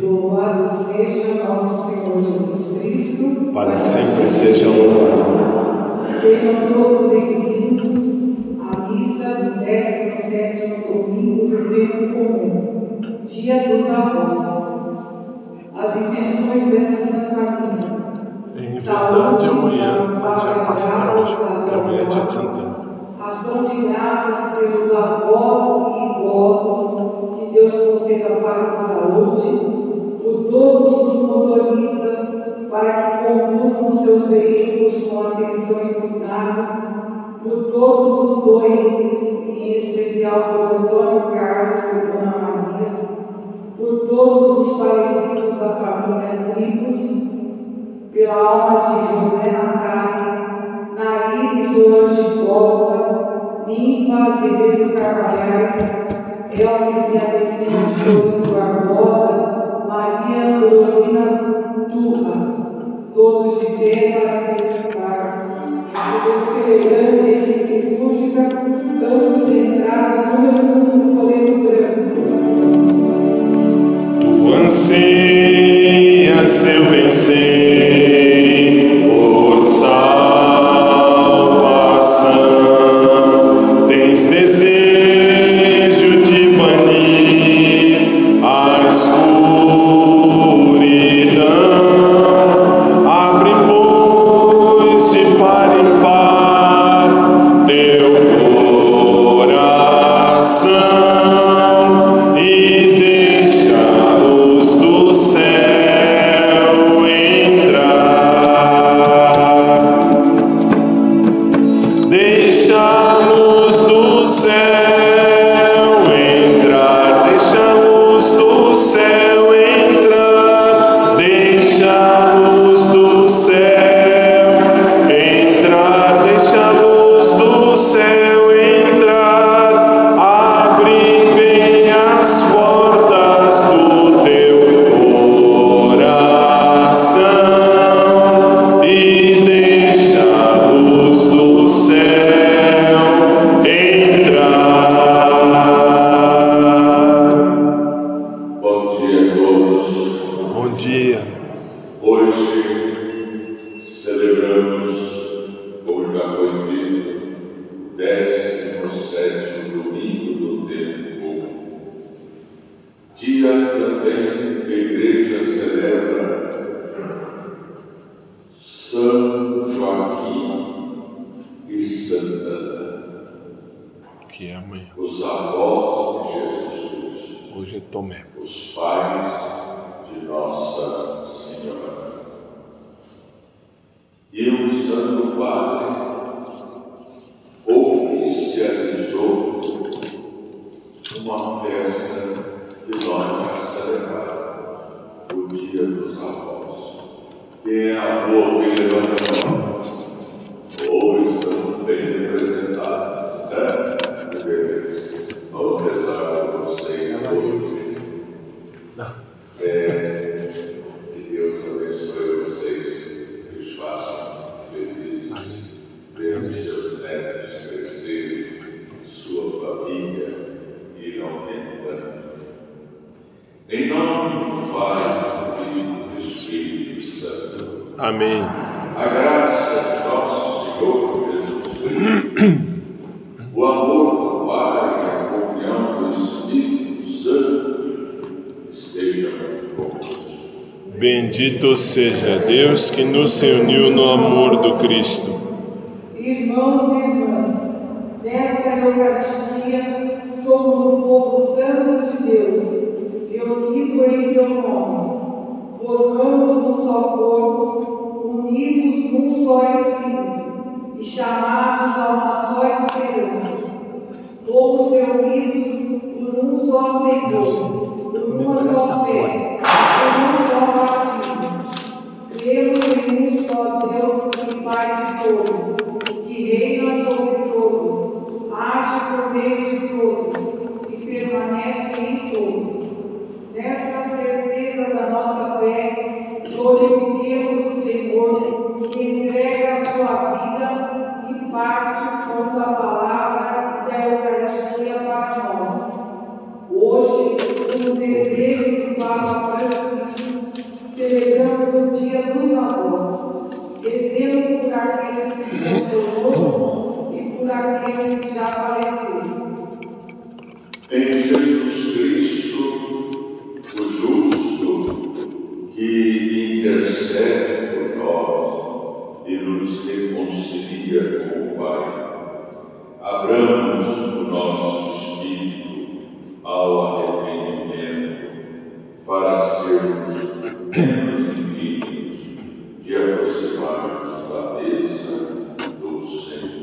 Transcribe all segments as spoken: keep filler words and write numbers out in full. Louvado seja nosso Senhor Jesus Cristo, para sempre seja louvado. Sejam todos bem-vindos à missa do décimo sétimo domingo do tempo comum, dia dos avós. As intenções dessa Santa Missa. Em verdade, amanhã, mas já passará hoje, porque amanhã é dia de Santana. Ação de graças pelos avós e idosos, que Deus conceda para a saúde, por todos os motoristas, para que conduzam seus veículos com atenção e cuidado, por todos os doentes, em especial por Antônio Carlos e Dona Maria, por todos os falecidos da família Tribus, pela alma de José Natal, Naí de João de Costa, Niva Zibeiro Carvalhares, Eliseu de Tribus, Barbosa, Maria Dorosina Turra, todos de pé para se sentar. O celebrante e litúrgica, canto de entrada número um do folheto branco. Tu ansias seu vencer. Bendito seja Deus que nos reuniu no amor do Cristo. Irmãos e irmãs, nesta Eucaristia somos um povo santo de Deus, reunido em seu nome. Formamos um só corpo, unidos num só Espírito e chamados a uma só esperança. Fomos reunidos por um só Senhor, por uma só fé. Cremos em um só Deus e Pai de todos, que reina sobre todos, age por meio de todos e permanece em todos. Nesta certeza da nossa fé, glorifiquemos o Senhor, que entrega a sua vida e parte o pão da palavra e da Eucaristia para nós. Hoje, no desejo do Pilatos para Cristo, celebramos o dia dos amores. Rezemos por aqueles que estão conosco e por aqueles que já faleceram. Em Jesus Cristo, o justo, que intercede por nós e nos reconcilia com o Pai, abramos o nosso espírito ao arrependimento para sermos menos dignos de aproximar-nos da mesa do Senhor.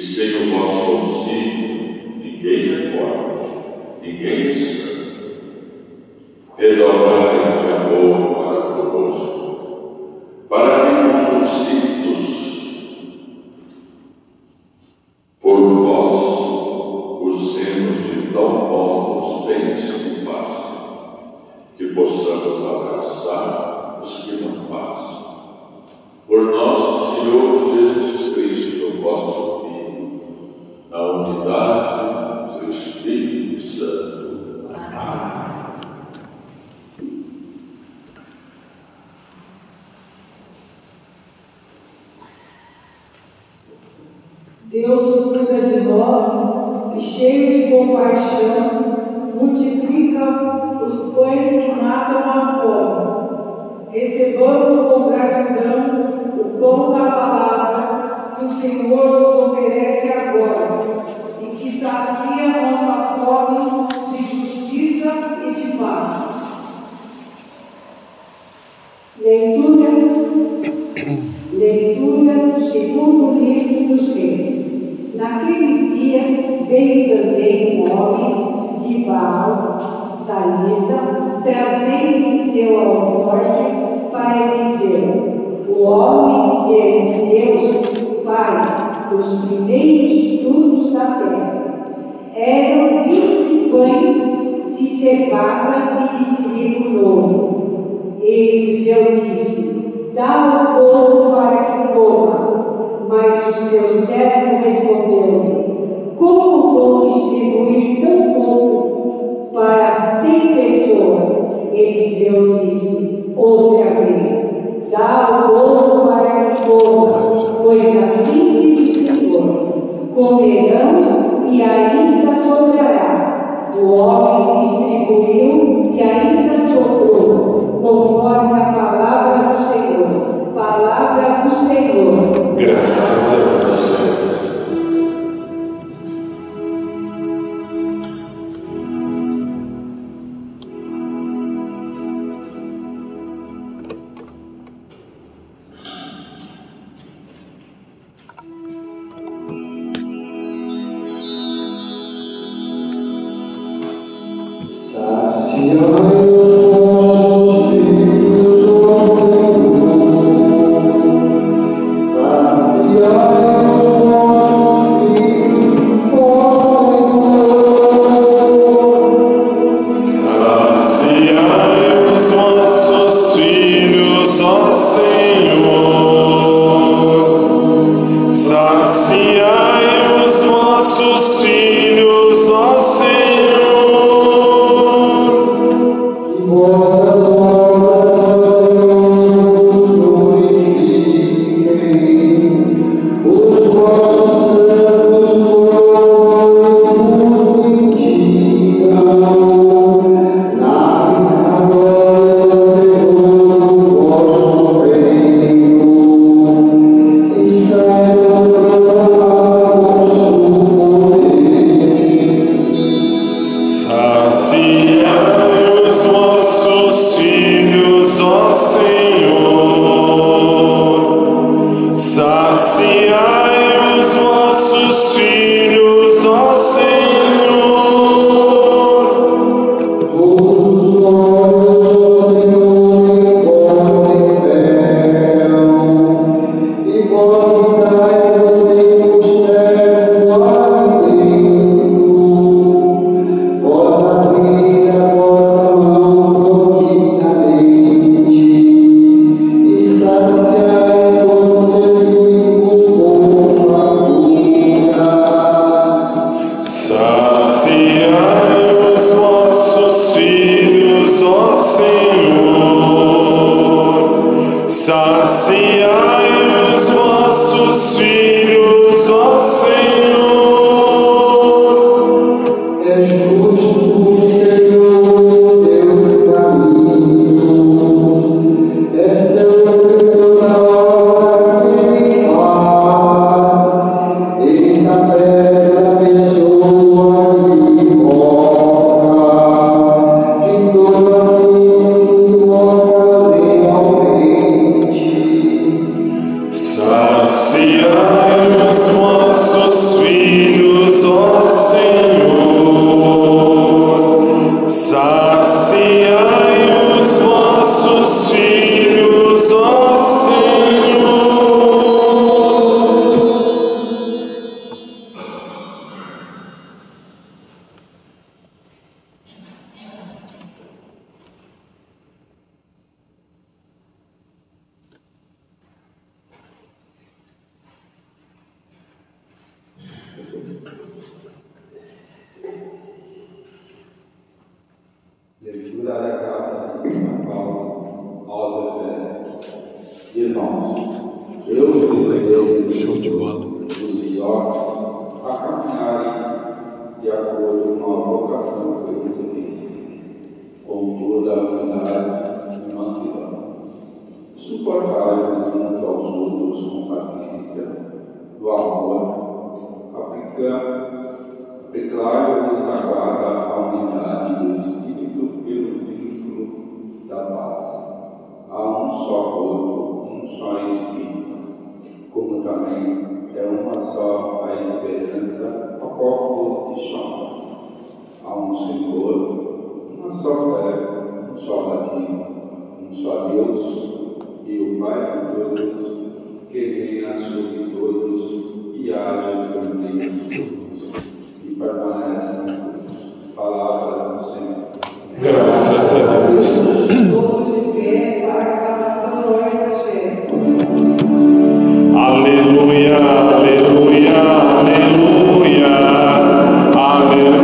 sem o nosso auxílio, ninguém é forte, ninguém é santo. Redobrai de amor para conosco, para que não nos sintos por vós, os sermos de tão bons bens que passam, que possamos abraçar os que não passam. Por nosso Senhor Jesus Cristo, vosso Filho, na unidade do Espírito Santo. Amém. Deus cuida de nós e, cheio de compaixão, multiplica os pães que matam a fome. Recebamos com gratidão o pão da palavra que o Senhor nos oferece agora e que sacia nossa fome de justiça e de paz. Leitura, leitura do segundo livro dos Reis. Naqueles dias veio também um homem de Baal, Salisa, trazendo em seu alforje para Eliseu, o homem de Deus, faz os primeiros frutos da terra. Eram vinte pães de cevada e de trigo novo. E Eliseu disse: dá o povo para que coma. Mas o seu servo respondeu-lhe: como vou distribuir tão pouco para cem pessoas? Eliseu disse outra vez: dá o povo para que coma, pois assim diz o Senhor: comeremos e ainda sobrará. O homem distribuiu e ainda sobrou, conforme a palavra do Senhor. Palavra do Senhor. Graças a Deus. Leitura da carta a Paulo aos Efésios. Irmãos, eu vos ordeno os jovens a caminharem de acordo com a vocação que recebeis, com toda a humildade e mansidão, suportai-vos uns aos outros com paciência do amor, aplicai-vos na guarda à unidade do Espírito, pelo vínculo da paz. Há um só corpo, um só Espírito, como também é uma só a esperança a qual foste chamados. Há um Senhor, uma só fé, um só batismo, um só Deus, e o Pai de todos, que reina sobre todos e age por meio de todos, e permanece na cruz. Palavra do Senhor. Graças a Deus. Aleluia, aleluia, aleluia, aleluia.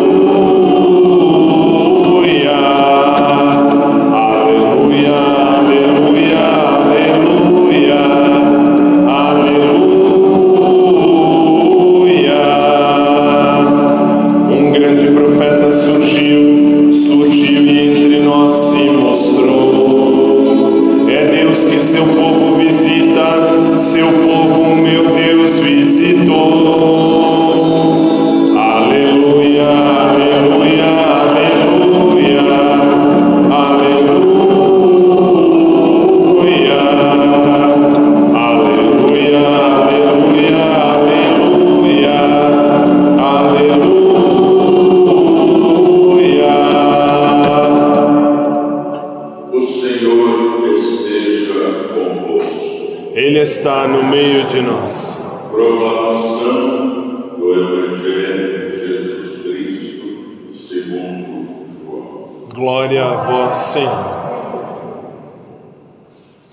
Está no meio de nós. Proclamação do Evangelho de Jesus Cristo segundo João. Glória a vós, Senhor.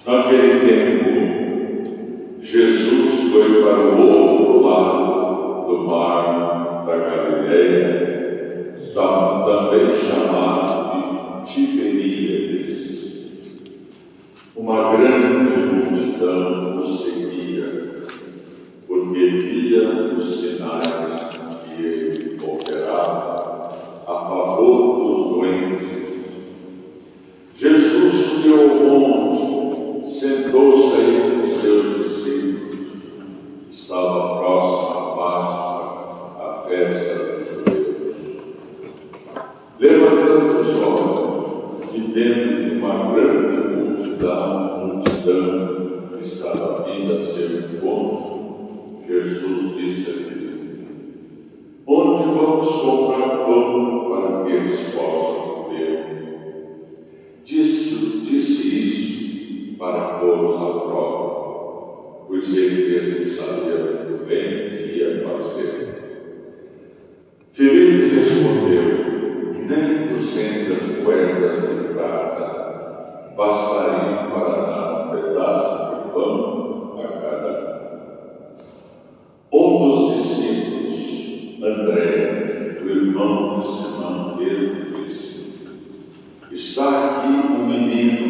Naquele tempo, Jesus foi para o outro lado do mar da Galileia, também chamado de Tiberíades. Uma grande multidão o seguia, porque via os sinais que ele operava a favor dos doentes. Jesus subiu ao monte, sentou-se aí com seus discípulos. Estava próxima a Páscoa, a festa dos judeus. Levantando os olhos e vendo uma grande da multidão que estava vindo a seu encontro, Jesus disse a ele: onde vamos comprar pão para que eles possam comer? Disse, disse isso para pô-los à prova, pois ele mesmo sabia muito bem o que ia fazer. Filipe respondeu: nem duzentas moedas de prata bastariam para dar um pedaço de pão a cada um. Um dos discípulos, André, o irmão de Simão Pedro, disse: está aqui um menino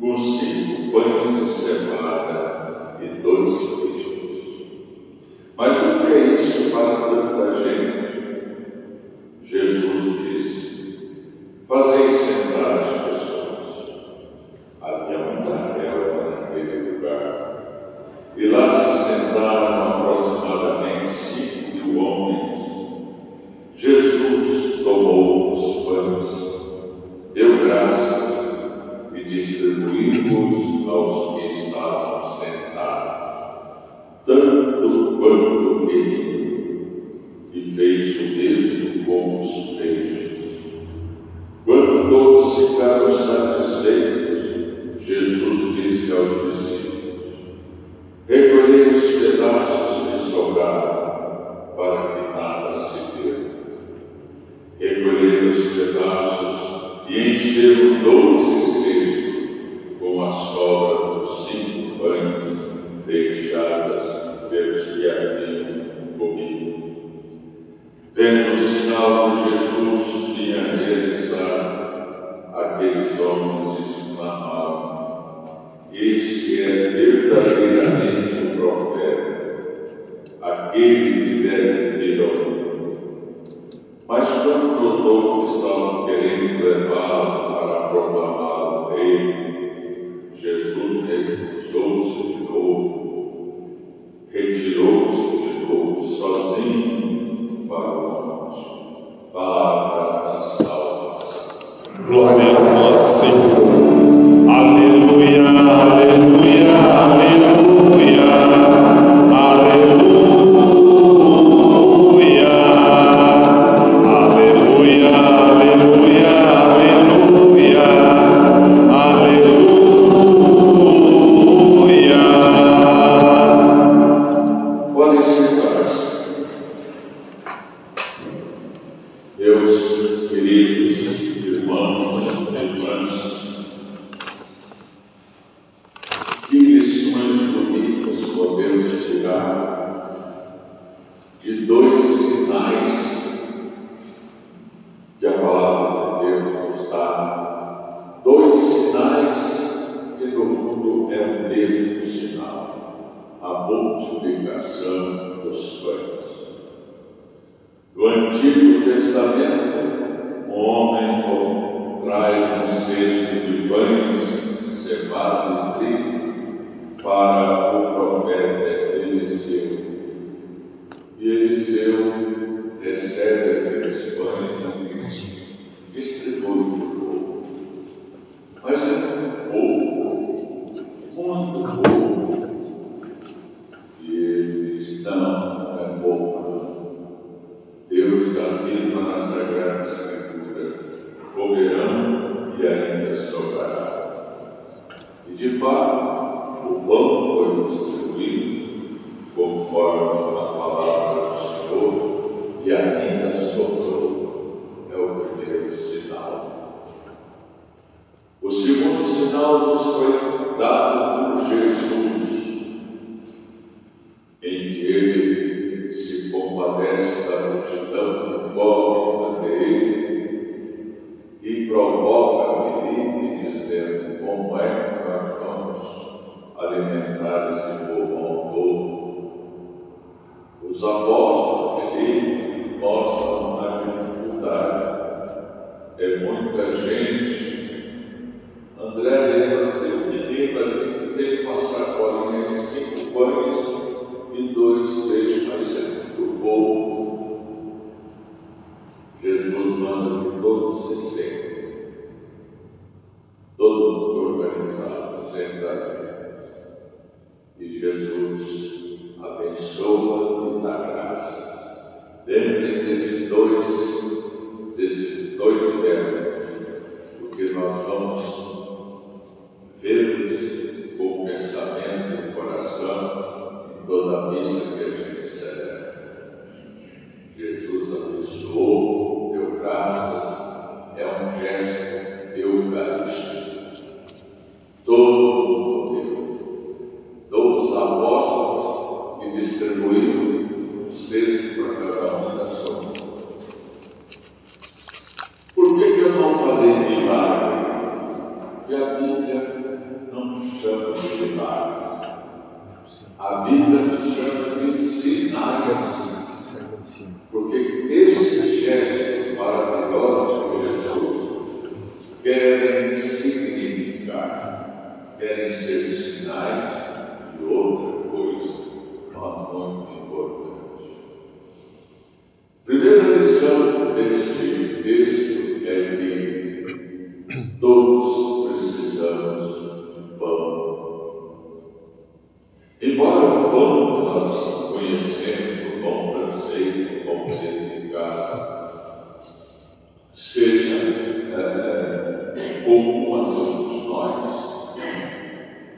com cinco pães de cevada e dois peixes. Mas o que é isso para tanta gente? Jesus disse: fazei sentar as pessoas. Havia muita relva naquele lugar, e lá se sentaram aproximadamente cinco mil homens. Jesus tomou os pães, deu graças e distribuiu-os aos que estavam sentados, tanto quanto queriam, e fez o mesmo com os peixes. Quando todos ficaram satisfeitos, Jesus disse aos discípulos: recolhei os pedaços que sobraram, para que nada se perca. Recolhei os pedaços e encheram doze cestos com a sobra dos cinco pães deixadas pelos que haviam comido. Jesus tinha realizado aqueles homens exclamavam: este é verdadeiramente o profeta, aquele que deve vir ao mundo. Mas quando todos estavam querendo levá-lo para proclamar o rei, Jesus recusou-se de novo, retirou-se de novo sozinho para o monte. Palavra da salvação. Glória a vós, Senhor. Aleluia, aleluia, aleluia, aleluia, aleluia, aleluia, aleluia, aleluia. Podem sentar-se. Meus queridos irmãos e irmãs, que lições bonitas podemos tirar de dois sinais que a palavra de Deus nos dá, dois sinais que no fundo é o mesmo sinal, a multiplicação dos pães. Do Antigo Testamento, um homem traz um cesto de pães, cevada e trigo, para o profeta Eliseu. E Eliseu recebe aqueles pães e distribui para o povo. Mas é pouco, muito pouco. E ele diz: não, é pouco. Deus está vindo na Sagrada Escritura, comerão e ainda sobrará. E de fato, o pão foi distribuído conforme a palavra do Senhor e ainda sobrou. É o primeiro sinal. O segundo sinal nos foi dado por Jesus, em que ele se compadece da multidão que corre até ele e provoca Filipe, dizendo: como é que nós vamos alimentar esse povo todo? Os apóstolos Filipe mostram a dificuldade. É muita gente. André lembra-se de um menino que tem uma sacolinha de cinco pães e dois peixes, mas é muito pouco. Jesus manda que todos se sentem, todo mundo organizado, sentado. E Jesus abençoa e dá graça. Lembrem desses dois, desses dois verbos, porque nós vamos vê-los com o pensamento e o coração. Toda a missa que a gente celebra, Jesus abençoou, deu graças, é um gesto eucarístico. Todo mundo, todos os apóstolos que distribuíram um cesto para cada um da sua vida. Por que, que eu não falei milagre? Porque a Bíblia não chama de milagre. A Bíblia nos chama de sinais, porque esse gesto maravilhoso de Jesus querem significar, querem ser sinais de outra coisa, mas muito importante. Primeira lição deste texto é que todos precisamos de pão. Embora o pão que nós conhecemos, o pão francês, o pão feito em casa, seja é, comum a todos nós,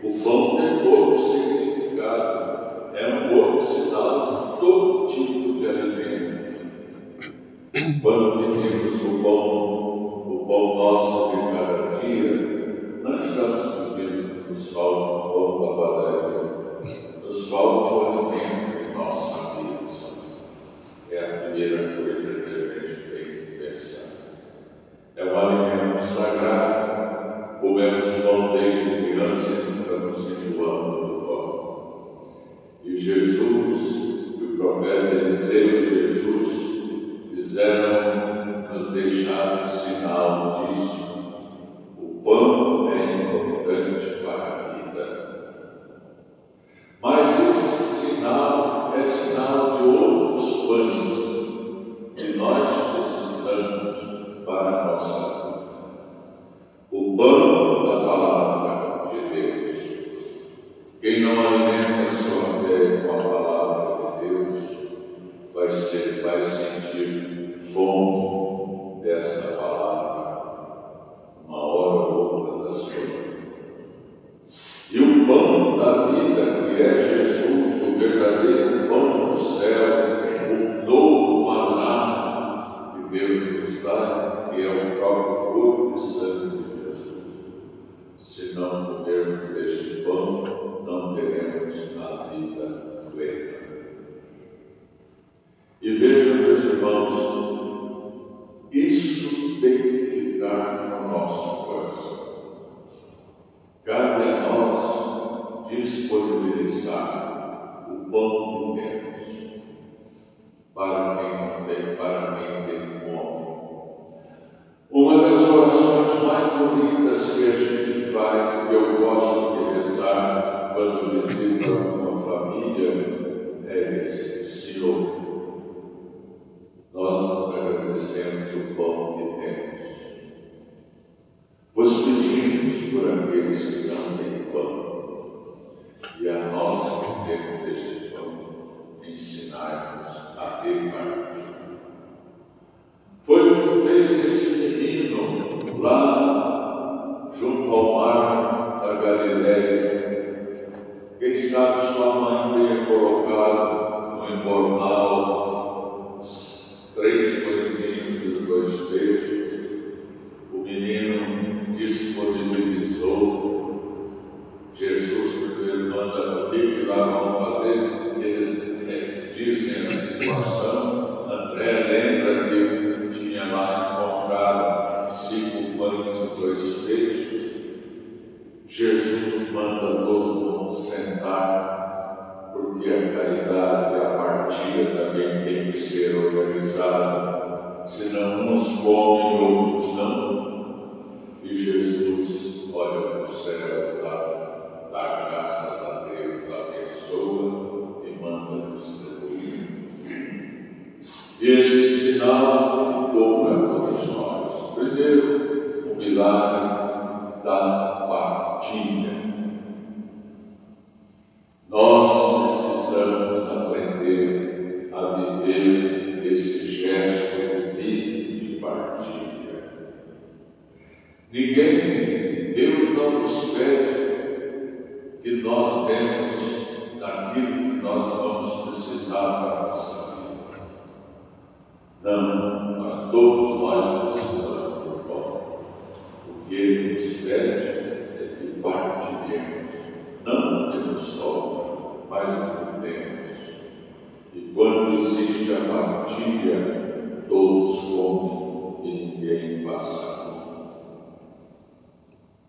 o pão tem todo significado, é um outro sinal de todo tipo de alimento. Quando pedimos o pão, o pão nosso de cada dia, não estamos pedindo que nos falte o pão da padaria. Nos falta o alimento em nossa vida. É a primeira coisa que a gente tem que houvesse não desde criança entramos em João da Costa. E Jesus, e o profeta Eliseu e Jesus fizeram nos deixar o sinal disso. O pão é importante para a vida. Mas esse sinal é sinal de outros pães que nós precisamos para a nossa vida. O pão da palavra de Deus. Quem não alimenta sua fé com a palavra de Deus vai, ser, vai sentir fome dessa palavra uma hora ou outra da sua vida. E o pão da vida, que é Jesus, o verdadeiro pão do céu, o novo maná que Deus nos dá, que é o próprio corpo e sangue. Se não comermos deste pão, não teremos a vida plena. E vejam, meus irmãos, isso tem que ficar no nosso coração. Cabe a nós disponibilizar o pão que temos para quem não tem, para quem tem fome. Uma das orações mais bonitas que a gente faz, que eu gosto de rezar quando visito uma família, é esse: Senhor, nós nos agradecemos o pão que temos. Vos pedimos por aqueles que não têm pão, e a nós que temos este pão, ensinai-nos a repartir. Foi o que fez esse menino lá junto ao mar da Galileia. Quem sabe sua mãe tenha colocado no embornal os três pãezinhos e os dois peixes. O menino disponibilizou. Jesus primeiro manda o que lá vão fazer. Eles dizem a situação. André lembra que tinha lá encontrado cinco pães e dois peixes. Jesus manda todo mundo sentar, porque a caridade, a partilha também tem que ser organizada, senão uns comem, outros não. E Jesus olha para o céu, dá, dá graças a Deus, abençoa e manda distribuir. Este sinal ficou para todos nós. Primeiro, o milagre da partilha. Nós precisamos aprender a viver esse gesto bonito de partilha. Ninguém, Deus não nos pede que nós demos daquilo que nós vamos precisar para passar. Não, mas todos nós precisamos do pão. O que Ele nos pede é que partilhemos, não o que nos sobra, mas o que temos. E quando existe a partilha, todos comem e ninguém passa fome.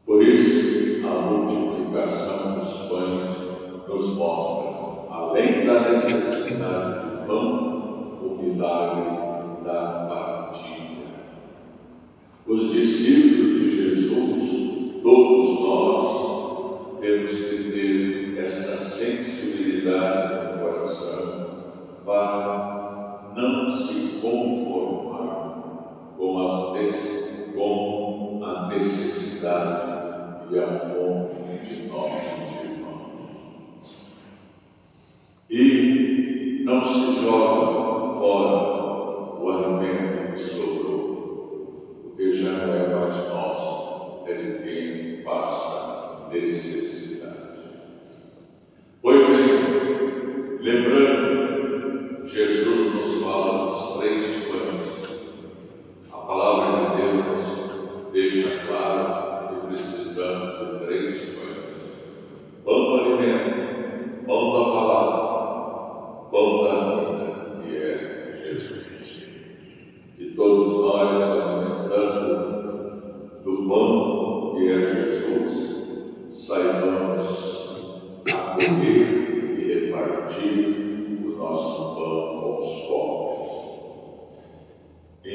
Por isso, a multiplicação dos pães nos mostra, além da necessidade do pão, o milagre da partilha. Os discípulos de Jesus, todos nós, temos que ter essa sensibilidade no coração para não se conformar com a, com a necessidade e a fome de nossos irmãos. E não se joga fora o alimento que sobrou, porque já não é mais nosso, é de quem passa necessidade. Pois bem, lembrando, Jesus nos fala dos três pães. A palavra de Deus deixa claro que precisamos de três pães: pão do alimento, pão da palavra, pão da vida.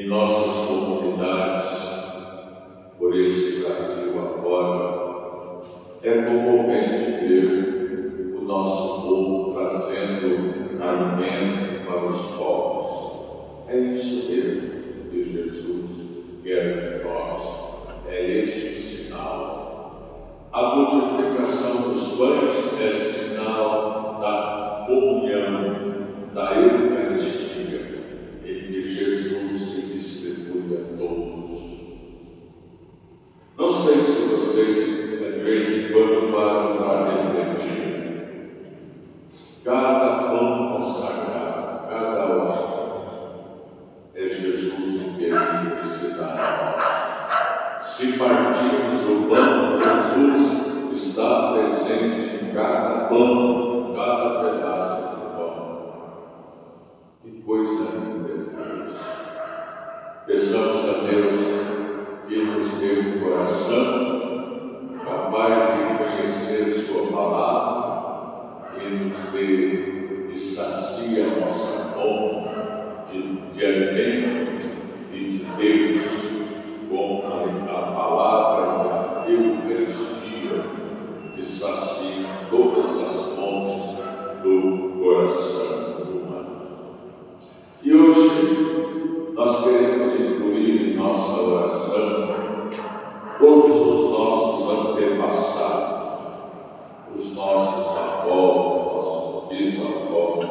em nossas comunidades, por esse Brasil afora. É comovente ver o nosso povo trazendo alimento para os pobres. É isso mesmo que Jesus quer de nós. É este o sinal. A multiplicação dos pães é sinal da comunhão, da Eucaristia, em que Jesus se distribui a todos. Não sei se vocês, de vez em quando, param para refletir. Cada pão consagrado, cada hóstia, é Jesus em que se dá a nós. Se partirmos o pão, Jesus está presente em cada pão, cada pedaço do pão. Que coisa linda, Deus! Peçamos a Deus que nos dê um coração capaz de conhecer Sua palavra e nos dê e sacia a nossa fome de, de alimento e de Deus com a, a palavra da Eucaristia que sacia todas as fomes do coração humano. E hoje nós queremos incluir em nossa oração todos os nossos antepassados, os nossos avós, os nossos bisavós.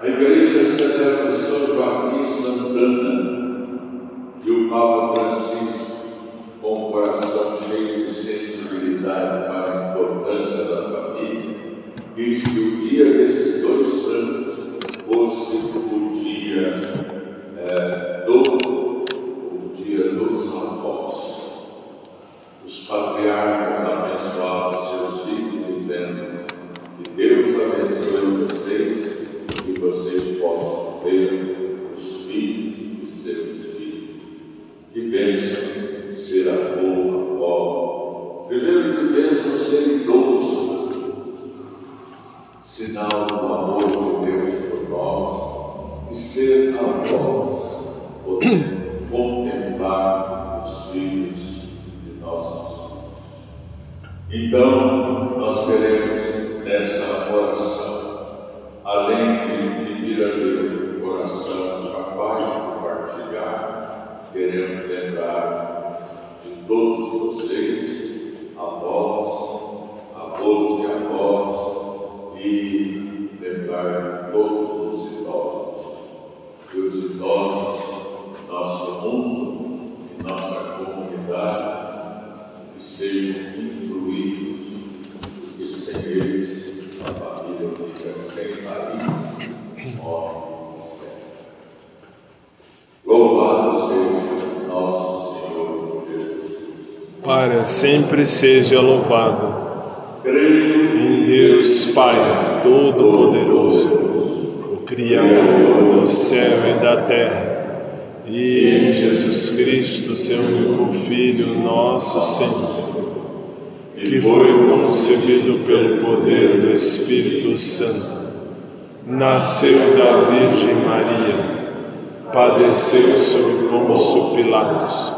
A Igreja celebra São Joaquim Santana e o Papa Francisco, com o coração cheio de sensibilidade para a importância da família, quis que o dia desses dois santos fosse o dia é, do dos avós. Os patriarcas abençoaram seus filhos, dizendo que Deus abençoe vocês e que vocês possam ter os filhos e seus filhos. Que bênção ser avô, avó. Primeiro, que bênção ser idoso, sinal do amor de Deus por nós, e ser avós, poder contemplar os filhos de nossos filhos. Então, nós queremos, nessa oração, além de pedir a Deus um coração capaz de compartilhar, queremos lembrar de todos vocês, avós, avós e avós, e lembrar de todos os idosos. Que os idosos, nosso mundo e nossa comunidade, que sejam incluídos, porque sem eles a família fica sem marido, morre e serve. Louvado seja nosso Senhor Jesus. Para sempre seja louvado. Creio em Deus Pai Todo-Poderoso, o Criador do céu e da terra, e Jesus Cristo, seu único Filho, nosso Senhor, que foi concebido pelo poder do Espírito Santo, nasceu da Virgem Maria, padeceu sob Ponso Pilatos,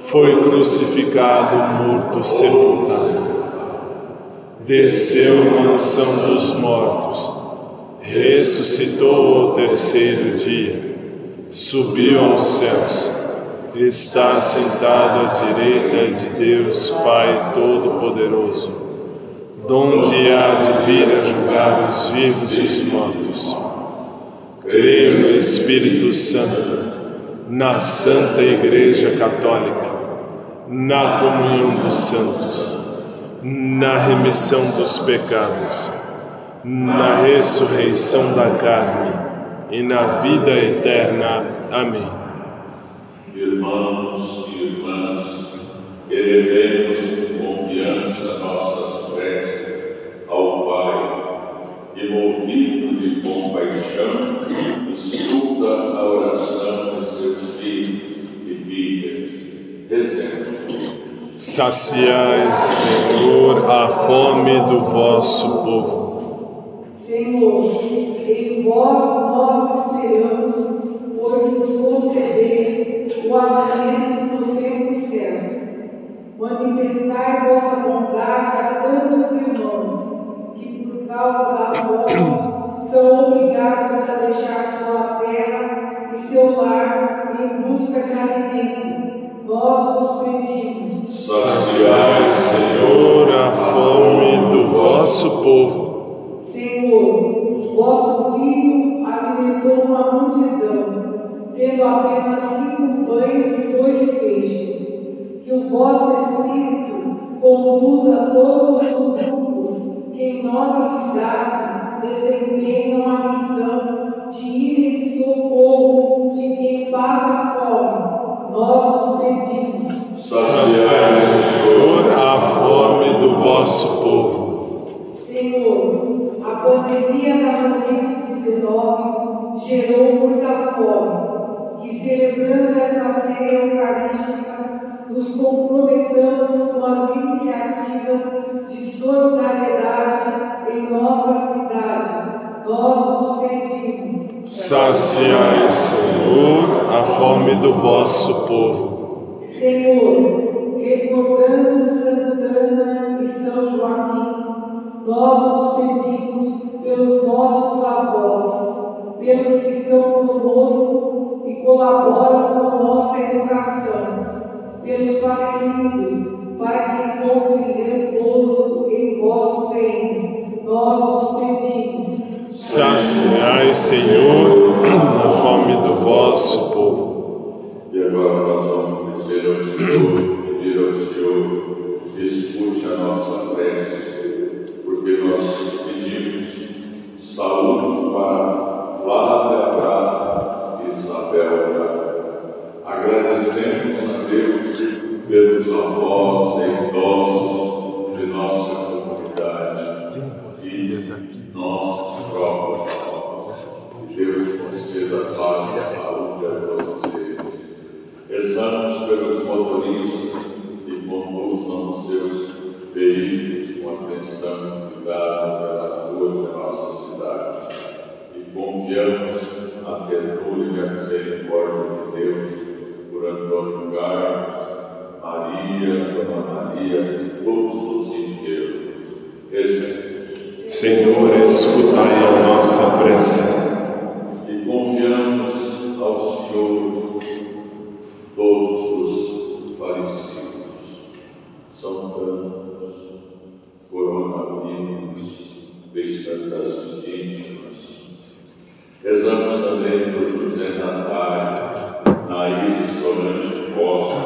foi crucificado, morto, sepultado, desceu à mansão dos mortos, ressuscitou ao terceiro dia, subiu aos céus, está sentado à direita de Deus Pai Todo-Poderoso, donde há de vir a julgar os vivos e os mortos. Creio no Espírito Santo, na Santa Igreja Católica, na comunhão dos santos, na remissão dos pecados, na ressurreição da carne e na vida eterna. Amém. Irmãos e irmãs, elevemos com confiança nossas preces ao Pai, que, movido de compaixão, escuta a oração de seus filhos e filhas. Rezemos. Saciai, Senhor, a fome do vosso povo. Senhor, em vós nós esperamos, pois nos manifestai vossa bondade a tantos irmãos que, por causa da fome, são obrigados a deixar sua terra e seu lar em busca de alimento. Nós vos pedimos: saciai, Senhor, a fome do vosso povo. Senhor, vosso Filho alimentou uma multidão, tendo apenas cinco pães e dois peixes. Que o vosso Espírito conduza todos os grupos que em nossa cidade desempenham a missão de ir em socorro de quem passa fome. Nós os pedimos. Saciai, Senhor, a fome do vosso povo. Senhor, a pandemia da covid dezenove gerou muita fome, que celebrando esta ceia eucarística, nos comprometamos com as iniciativas de solidariedade em nossa cidade. Nós os pedimos. Saciai, Senhor, a fome do vosso povo. Senhor, recordando Santana e São Joaquim, nós os pedimos pelos nossos avós, pelos que estão conosco e colaboram com nossa educação, pelos falecidos, para que encontrem repouso em vosso reino. Nós os pedimos. Saciai, Senhor, a fome do vosso povo. E agora nós vamos dizer ao Senhor, pedir ao Senhor, escute a nossa prece, porque nós pedimos saúde para Flávia Prata e Isabel Prata. Agradecemos a Deus pelos avós e idosos de nossa comunidade e nossos próprios avós. Deus conceda a paz e a saúde a todos eles. Rezamos pelos motoristas que conduzam os seus veículos com atenção e cuidado pelas ruas da nossa cidade. E confiamos na ternura e na misericórdia de Deus. Por Antônio Carlos, Maria, Dona Maria e todos os enfermos. Rezemos. Senhor, escutai a nossa prece. E confiamos ao Senhor todos os falecidos. São tantos, coronavírus, fez tantas vítimas. Rezamos também por José Natal, Naí de Costa,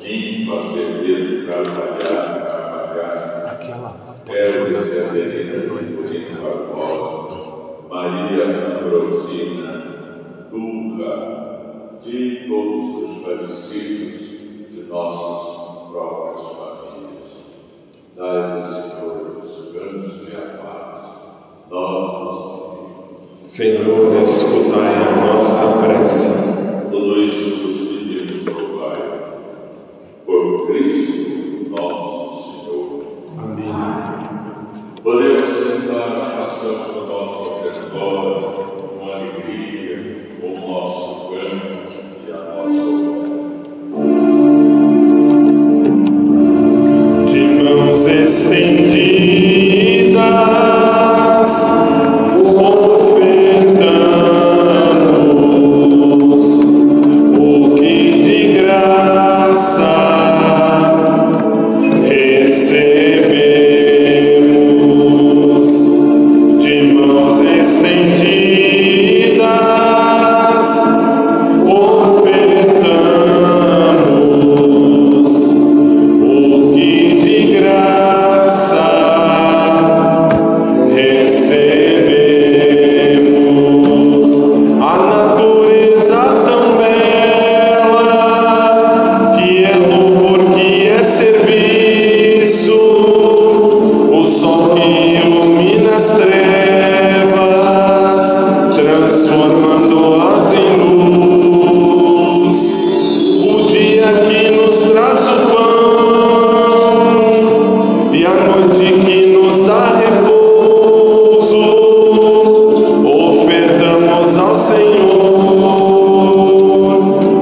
Niva Zibeiro Carvalhares, Eliseu de Baal, Maria Ambrosina, Turra e todos os falecidos de nossas próprias famílias. Dai-nos, Senhor, o descanso e a paz. Nós nos Senhor, escutai a nossa prece. Tudo isso nos pedimos, ó Pai, por Cristo nosso Senhor. Amém. Podemos sentar na ração do nosso ofertório com alegria, com o nosso canto e a nossa oração. De mãos estendidas, Senhor, o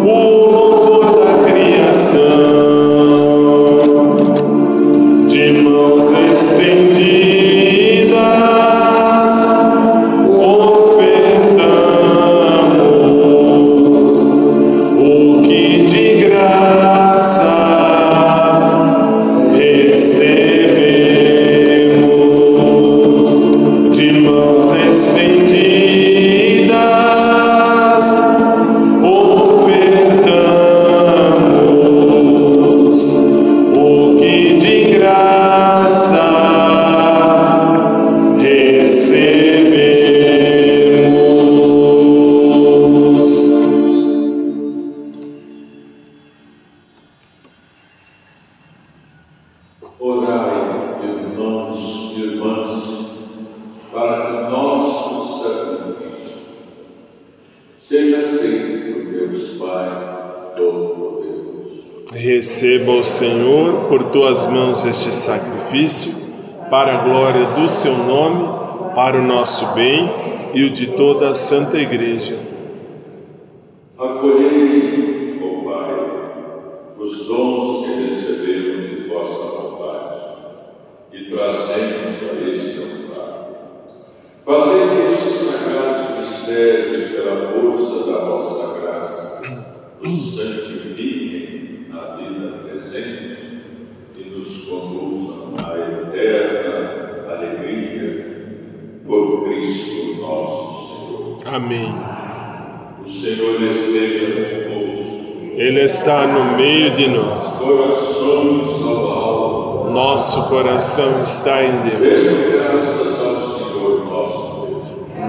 louvor da criação, seja sempre o Deus Pai Todo-Poderoso. Receba, ó Senhor, por tuas mãos este sacrifício, para a glória do seu nome, para o nosso bem e o de toda a Santa Igreja. Acolhei, ó Pai, os dons que recebemos de vossa vontade e trazemos a este altar. Fazei que esses sagrados mistérios, pela força da vossa graça, nos santifiquem na vida presente e nos conduzam à eterna alegria por Cristo nosso Senhor. Amém. O Senhor esteja convosco. Ele está no meio de nós. Nosso coração está em Deus. Graças ao Senhor nosso Deus.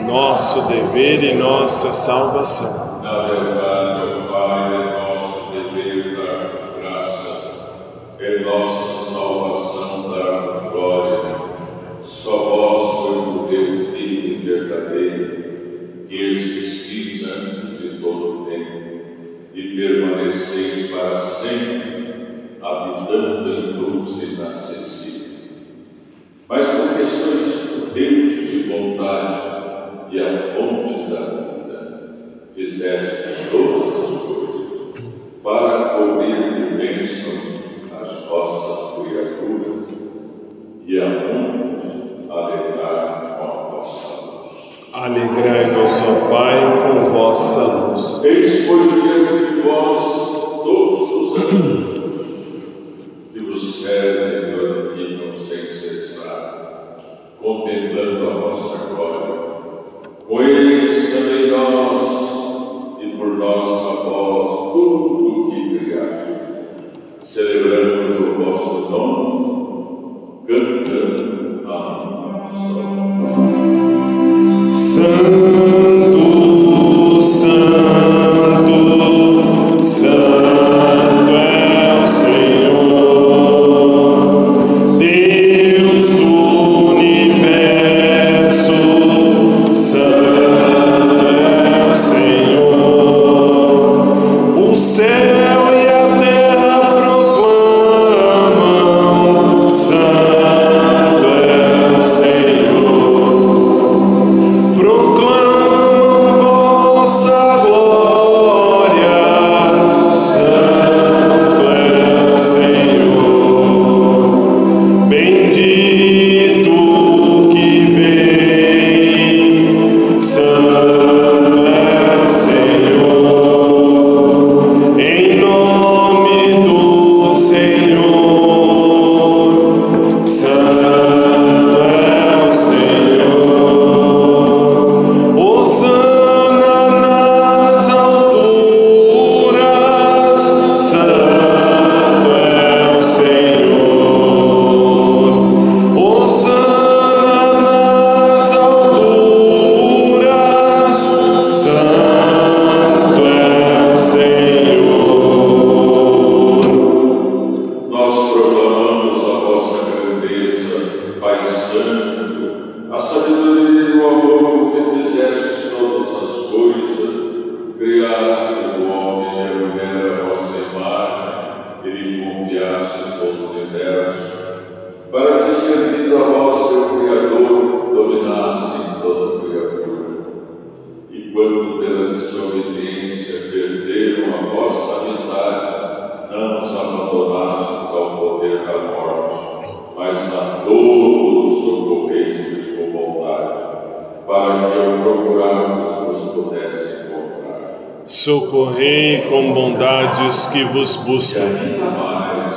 Nosso dever e nossa salvação. Na verdade, ó Pai, é nosso dever dar graças, é nossa salvação dar glória. Só vós sois o Deus vivo e verdadeiro, que existis antes de todo o tempo e permaneceis para sempre, habitando em luz inacessível. Mas porque sois o Deus de bondade e a fonte da vida, fizestes todas as coisas para cobrir de bênçãos as vossas criaturas e a muitos alegrar com a vossa luz. Alegrai-nos, ó Pai, com vossa luz. Eis por diante de vós todos os anjos, que vos servem e glorificam sem cessar, contemplando a vossa glória. Com eles também nós, e por nossa voz, tudo o que criaste, celebramos o vosso nome, cantando a nossa glória. Santo, Santo, Santo é o Senhor, Deus do universo. Santo é o Senhor, o céu. Socorrei com bondade os que vos buscam. Ainda mais,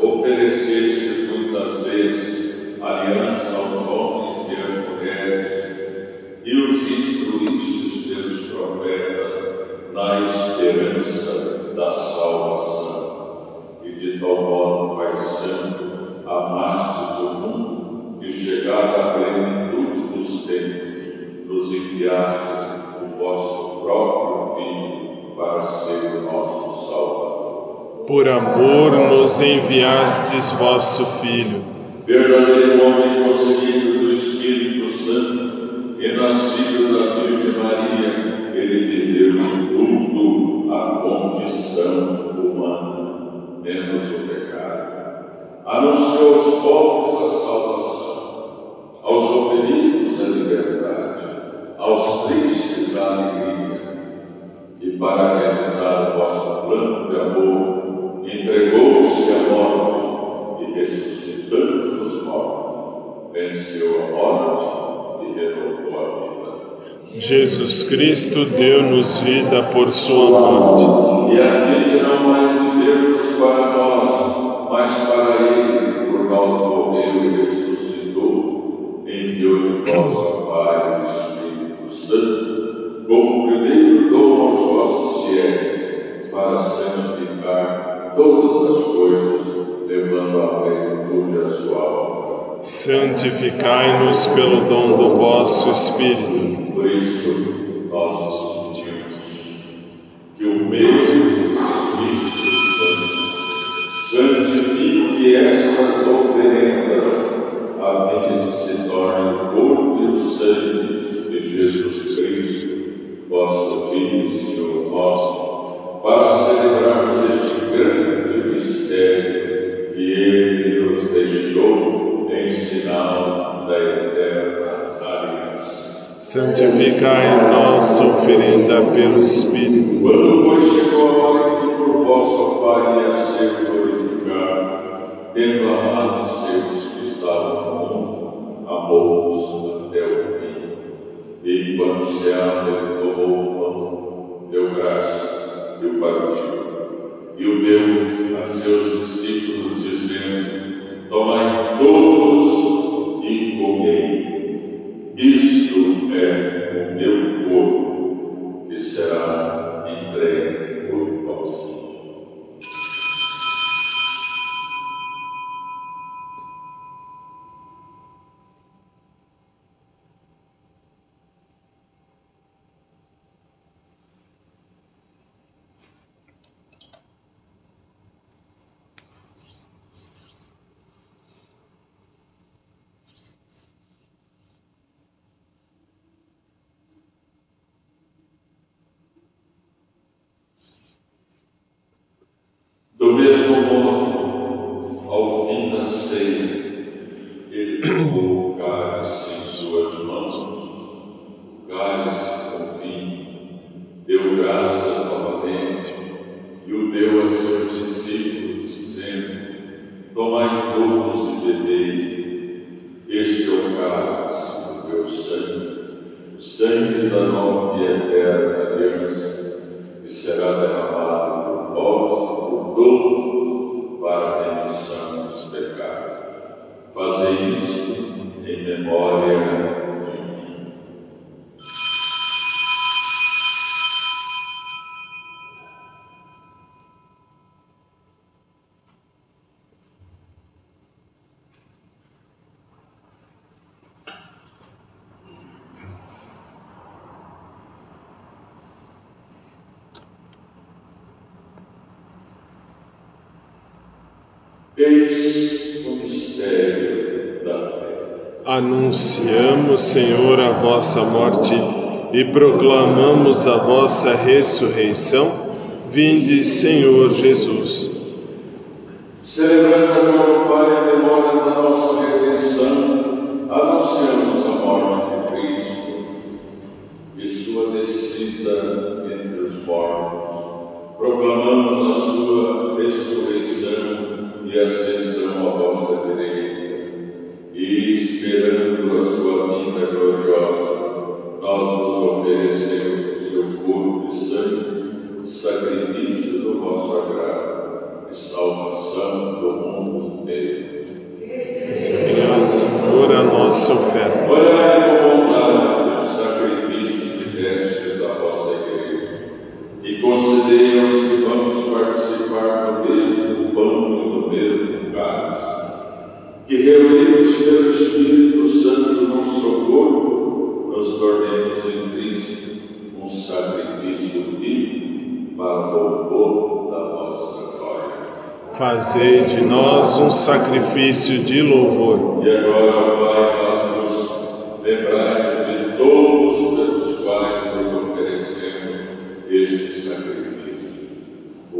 ofereceste muitas vezes aliança aos homens e às mulheres, e os instruístes pelos profetas na esperança da salvação. E de tal modo, Pai Santo, amastes o mundo e chegada à plenitude dos tempos, nos enviastes o vosso próprio Filho para ser o nosso Salvador. Por amor nos enviastes vosso Filho, verdadeiro homem concebido do Espírito Santo e nascido da Virgem Maria, ele de Deus. condição humana, menos o pecado, anunciou aos pobres a salvação, aos oprimidos a liberdade, aos tristes a alegria, e para realizar o vosso plano de amor, entregou-se à morte e ressuscitando dos mortos, venceu a morte e renovou a vida. Jesus Cristo deu-nos vida por sua morte. E assim não mais vivemos para nós, mas para Ele, por nós morreu e ressuscitou, enviou-lhe vós ao Pai e Espírito Santo, como primeiro dom aos vossos fiéis, para santificar todas as coisas, levando à plenitude a sua obra. Santificai-nos pelo dom do vosso Espírito. Por isso, nós pedimos que o mesmo Espírito Santo santifique estas oferendas, a fim de que se torne o corpo e o sangue de Jesus Cristo, vosso Filho e Senhor nosso, para celebrarmos este grande mistério que Ele nos deixou em sinal da eterna aliança. Santificai nossa oferenda pelo Espírito. Quando, pois, chegou a hora que por vosso Pai ia ser glorificado, tendo amado os seus que estavam no mundo, amou-os até o fim. E quando se ama, tomou o pão, deu graças, deu partiu, e o deu a seus discípulos, dizendo: Tomai todos e comei. Isto é o meu corpo, que será entregue por vós. Do mesmo modo, ao fim da ceia, ele tomou o cálice em suas mãos, o cálice com vinho, deu graças novamente e o deu a seus discípulos, dizendo: Tomai todos e bebei, este é o cálice do meu sangue, o sangue da nova e eterna aliança, que será derramado por vós todos para a remissão dos pecados. Fazei isso em memória de mim. Eis o mistério da fé. Anunciamos, Senhor, a vossa morte e proclamamos a vossa ressurreição. Vinde, Senhor Jesus. Celebrando agora, Pai, a memória da nossa redenção, anunciamos a morte de Cristo e sua descida entre os mortos. Proclamamos a sua ressurreição e ascensão à vossa direita, e esperando a sua vinda gloriosa, nós nos oferecemos o seu corpo e sangue, sacrifício do vosso agrado e salvação do mundo inteiro. Recebei, Senhor, a nossa oferta. Olhai com bondade o sacrifício que destes à vossa igreja, e concedei aos que vamos participar do mesmo pão, que reunidos pelo Espírito Santo no seu corpo, nos tornemos em Cristo um sacrifício vivo para o louvor da vossa glória. Fazei de nós um sacrifício de louvor. E agora, Pai, nós nos lembramos de todos pelos quais nos oferecemos este sacrifício. O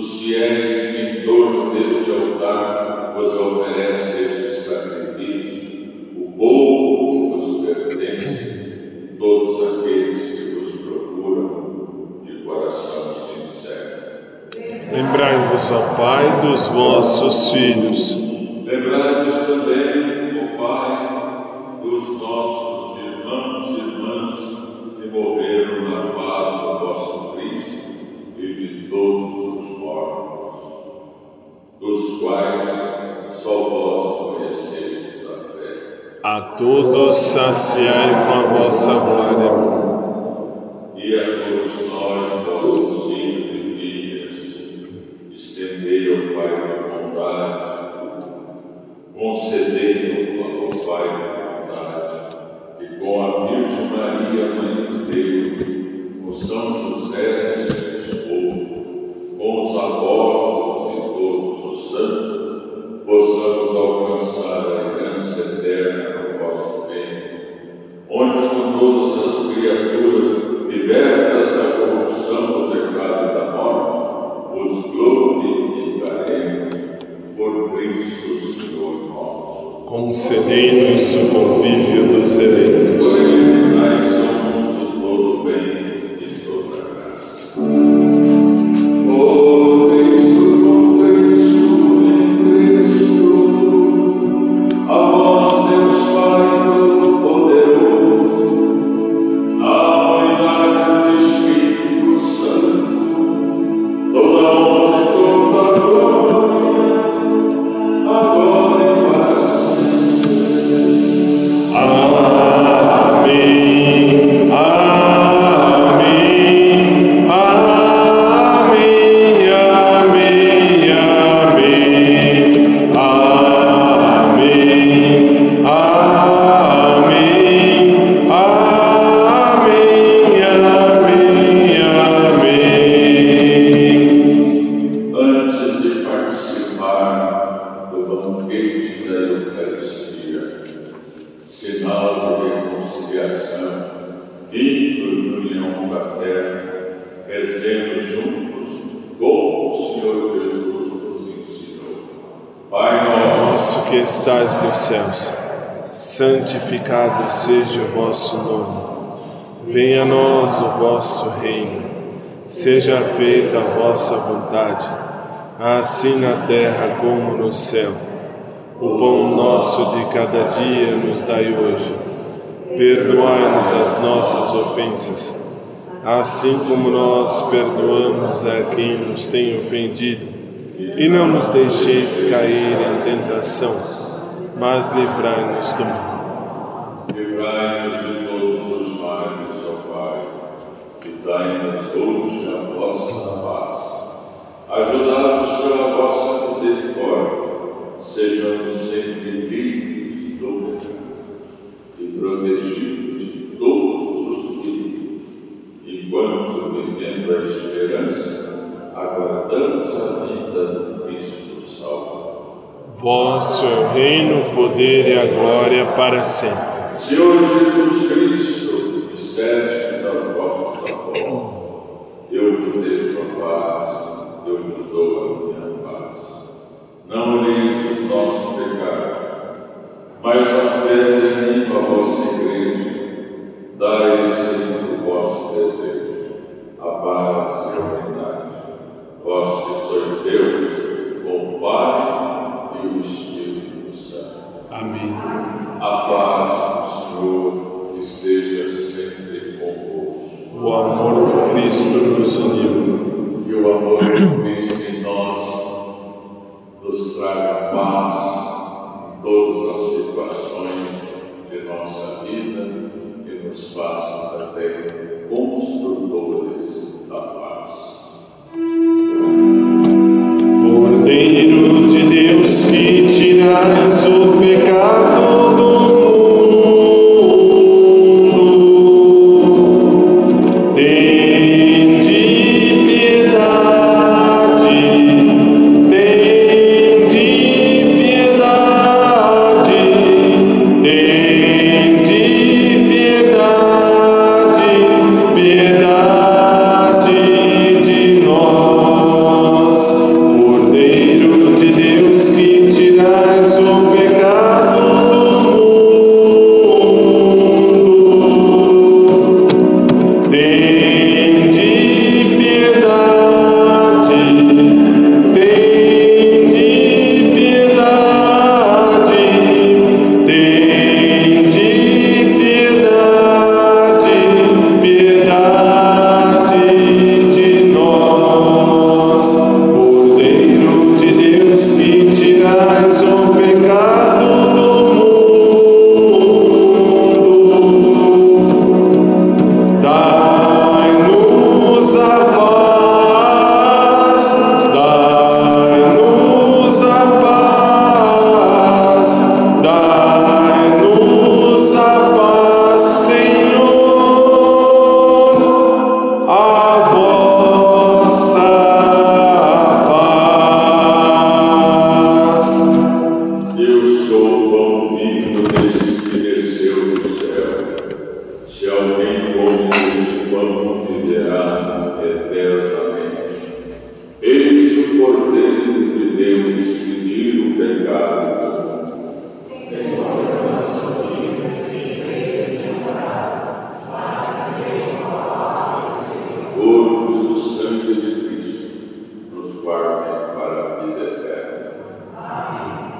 os fiéis que em torno deste altar vos oferecem este sacrifício, o pouco que vos pertence, todos aqueles que vos procuram de coração sincero. Lembrai-vos, ó Pai, dos vossos filhos. Lembrai-vos também, ó Pai, dos nossos irmãos e irmãs que morreram na paz do vosso Cristo e de todos os mortos, dos quais só vós conhecestes a fé. A todos saciai com a vossa glória. E a todos nós, vossos filhos e filhas, estendei, ó Pai, de bondade, concedei, ó Pai, de bondade, e com a Virgem Maria, Mãe de Deus, com São José, seu esposo, com os apóstolos e todos os santos, possamos alcançar a herança eterna no vosso reino, onde com todas as criaturas libertas da corrupção do pecado da morte, os glorificaremos por Cristo Senhor nosso. Concedei-nos o convívio dos eleitos. Glorificai-se ao mundo todo o bem e toda a graça. Santificado seja o vosso nome, venha a nós o vosso reino, seja feita a vossa vontade, assim na terra como no céu. O pão nosso de cada dia nos dai hoje, perdoai-nos as nossas ofensas, assim como nós perdoamos a quem nos tem ofendido, e não nos deixeis cair em tentação, mas livrai-nos do mal. Livrai-nos de todos os males, ó Pai, e dai-nos hoje a vossa paz. Ajudai-nos pela vossa misericórdia, sejamos sempre livres do pecado e protegidos de todos os males, enquanto, vivendo a esperança, aguardamos a vinda do Cristo Salvador. Vosso é o reino, o poder e a glória para sempre. Senhor Jesus Cristo, que disseste da vossa voz, eu vos deixo a paz, eu vos dou a minha paz. Não olheis os nossos pecados, mas a fé de a vossa igreja, dai-lhe sempre o vosso desejo, a paz e a verdade. Vós que sois Deus, o Pai, e o Espírito Santo. Amém. A paz do Senhor esteja sempre convosco. O amor do Cristo nos uniu. Que o amor do Cristo em nós nos traga paz em todas as situações de nossa vida e nos faça também construtores da paz. Cordeiro de Deus, que tiras o pecado do mundo, tende piedade. guardem para a vida eterna. Amém.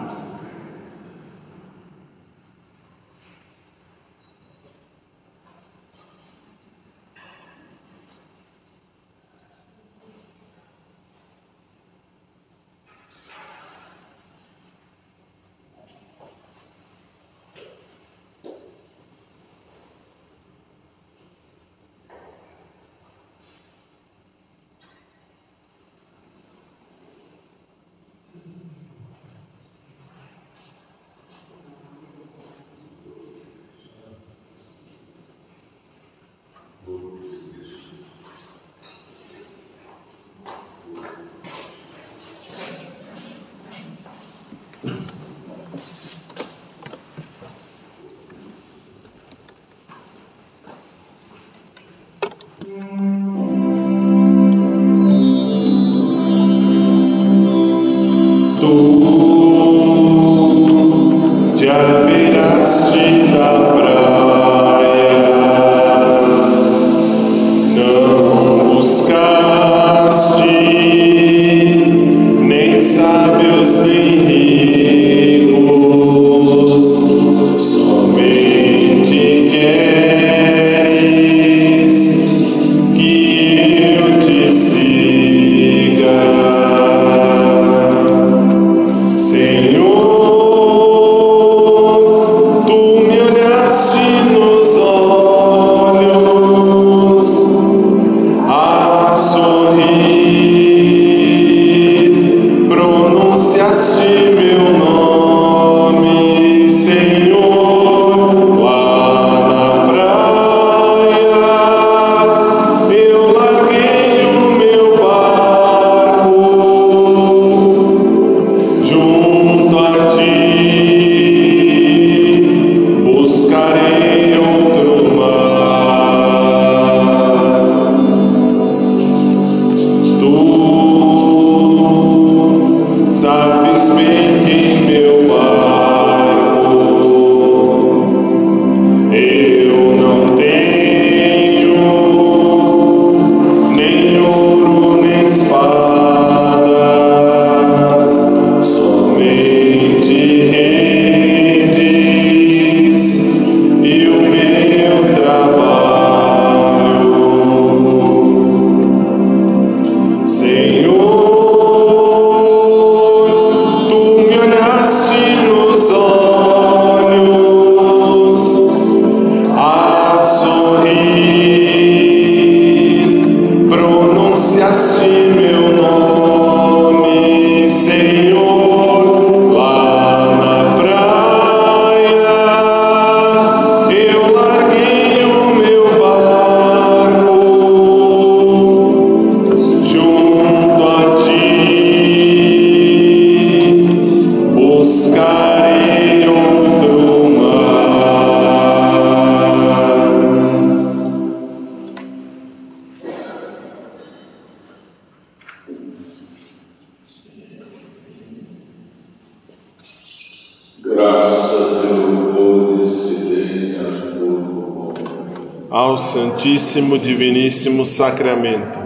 Santíssimo Diviníssimo Sacramento.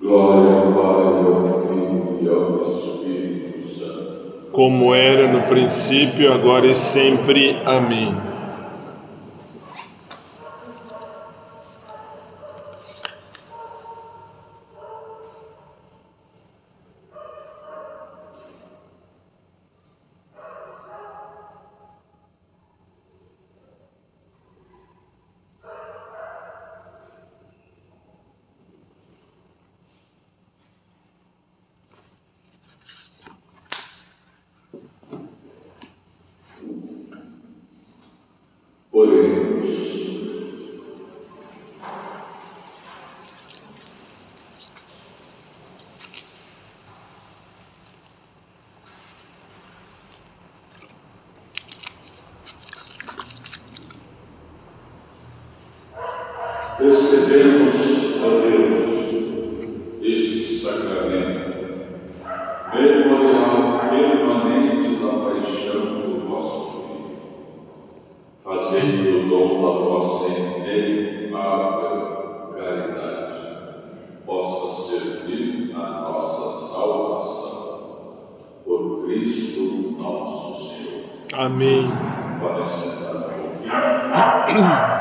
Glória ao Pai, ao Filho e ao Espírito Santo. Como era no princípio, agora e sempre. Amém. recebemos, ó Deus, este sacramento, memorial permanente da paixão do vosso Filho, fazendo o dom da vossa inefável caridade possa servir à nossa salvação. Por Cristo nosso Senhor. Amém. Para sentar um pouquinho.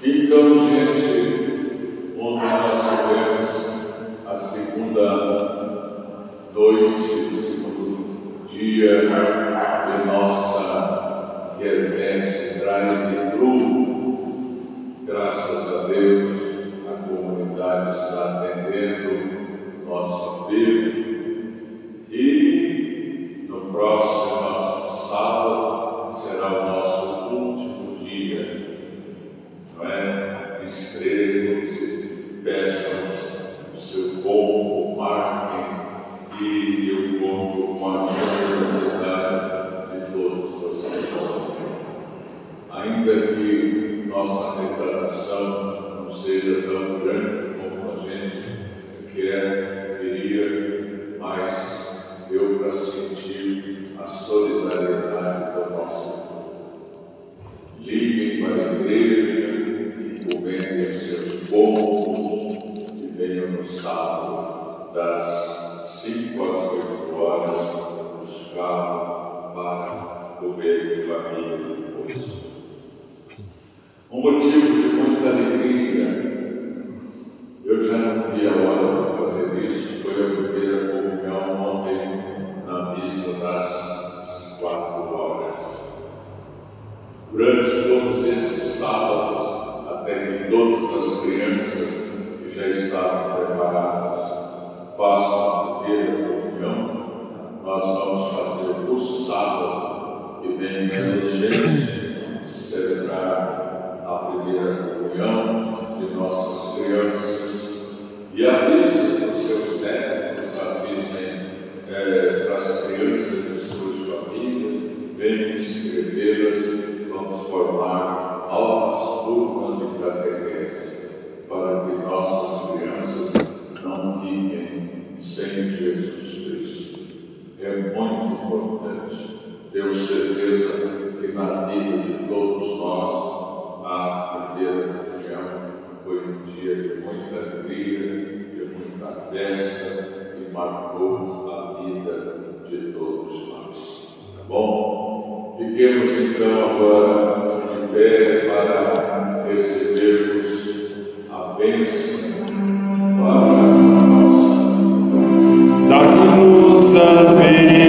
Então, gente, ontem nós tivemos a segunda noite, segundo dia de nossa quermesse drive thru. Graças a Deus, a comunidade está atendendo nosso apelo. E no próximo sábado será o nosso último dia. É? Inscrevam-se, peçam o seu combo, marquem, e eu conto com a generosidade de todos vocês. Ainda que nossa declaração não seja tão grande como a gente quer, queria, mas eu, para sentir a solidariedade do nosso povo, liguem para a igreja, conventem seus pontos e venham no sábado das cinco às oito horas buscar para comer em família depois. Um motivo de muita alegria, eu já não vi a hora de fazer isso, foi a primeira comunhão ontem na missa das quatro horas. Durante todos esses sábados, até que todas as crianças que já estavam preparadas façam a primeira comunhão, nós vamos fazer o sábado que vem menos gente celebrar a primeira comunhão de nossas crianças. E avisem os seus técnicos, avisem é, para as crianças de suas famílias, venham inscrevê-las, vamos formar novas turmas de catequese, para que nossas crianças não fiquem sem Jesus Cristo. É muito importante. Tenho certeza que na vida de todos nós, a primeira comunhão foi um dia de muita alegria, de muita festa, e marcou a vida de todos nós. Tá bom? Fiquemos então agora de pé para recebermos a bênção para nós. Dá-nos a bênção. Vem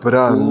para nós.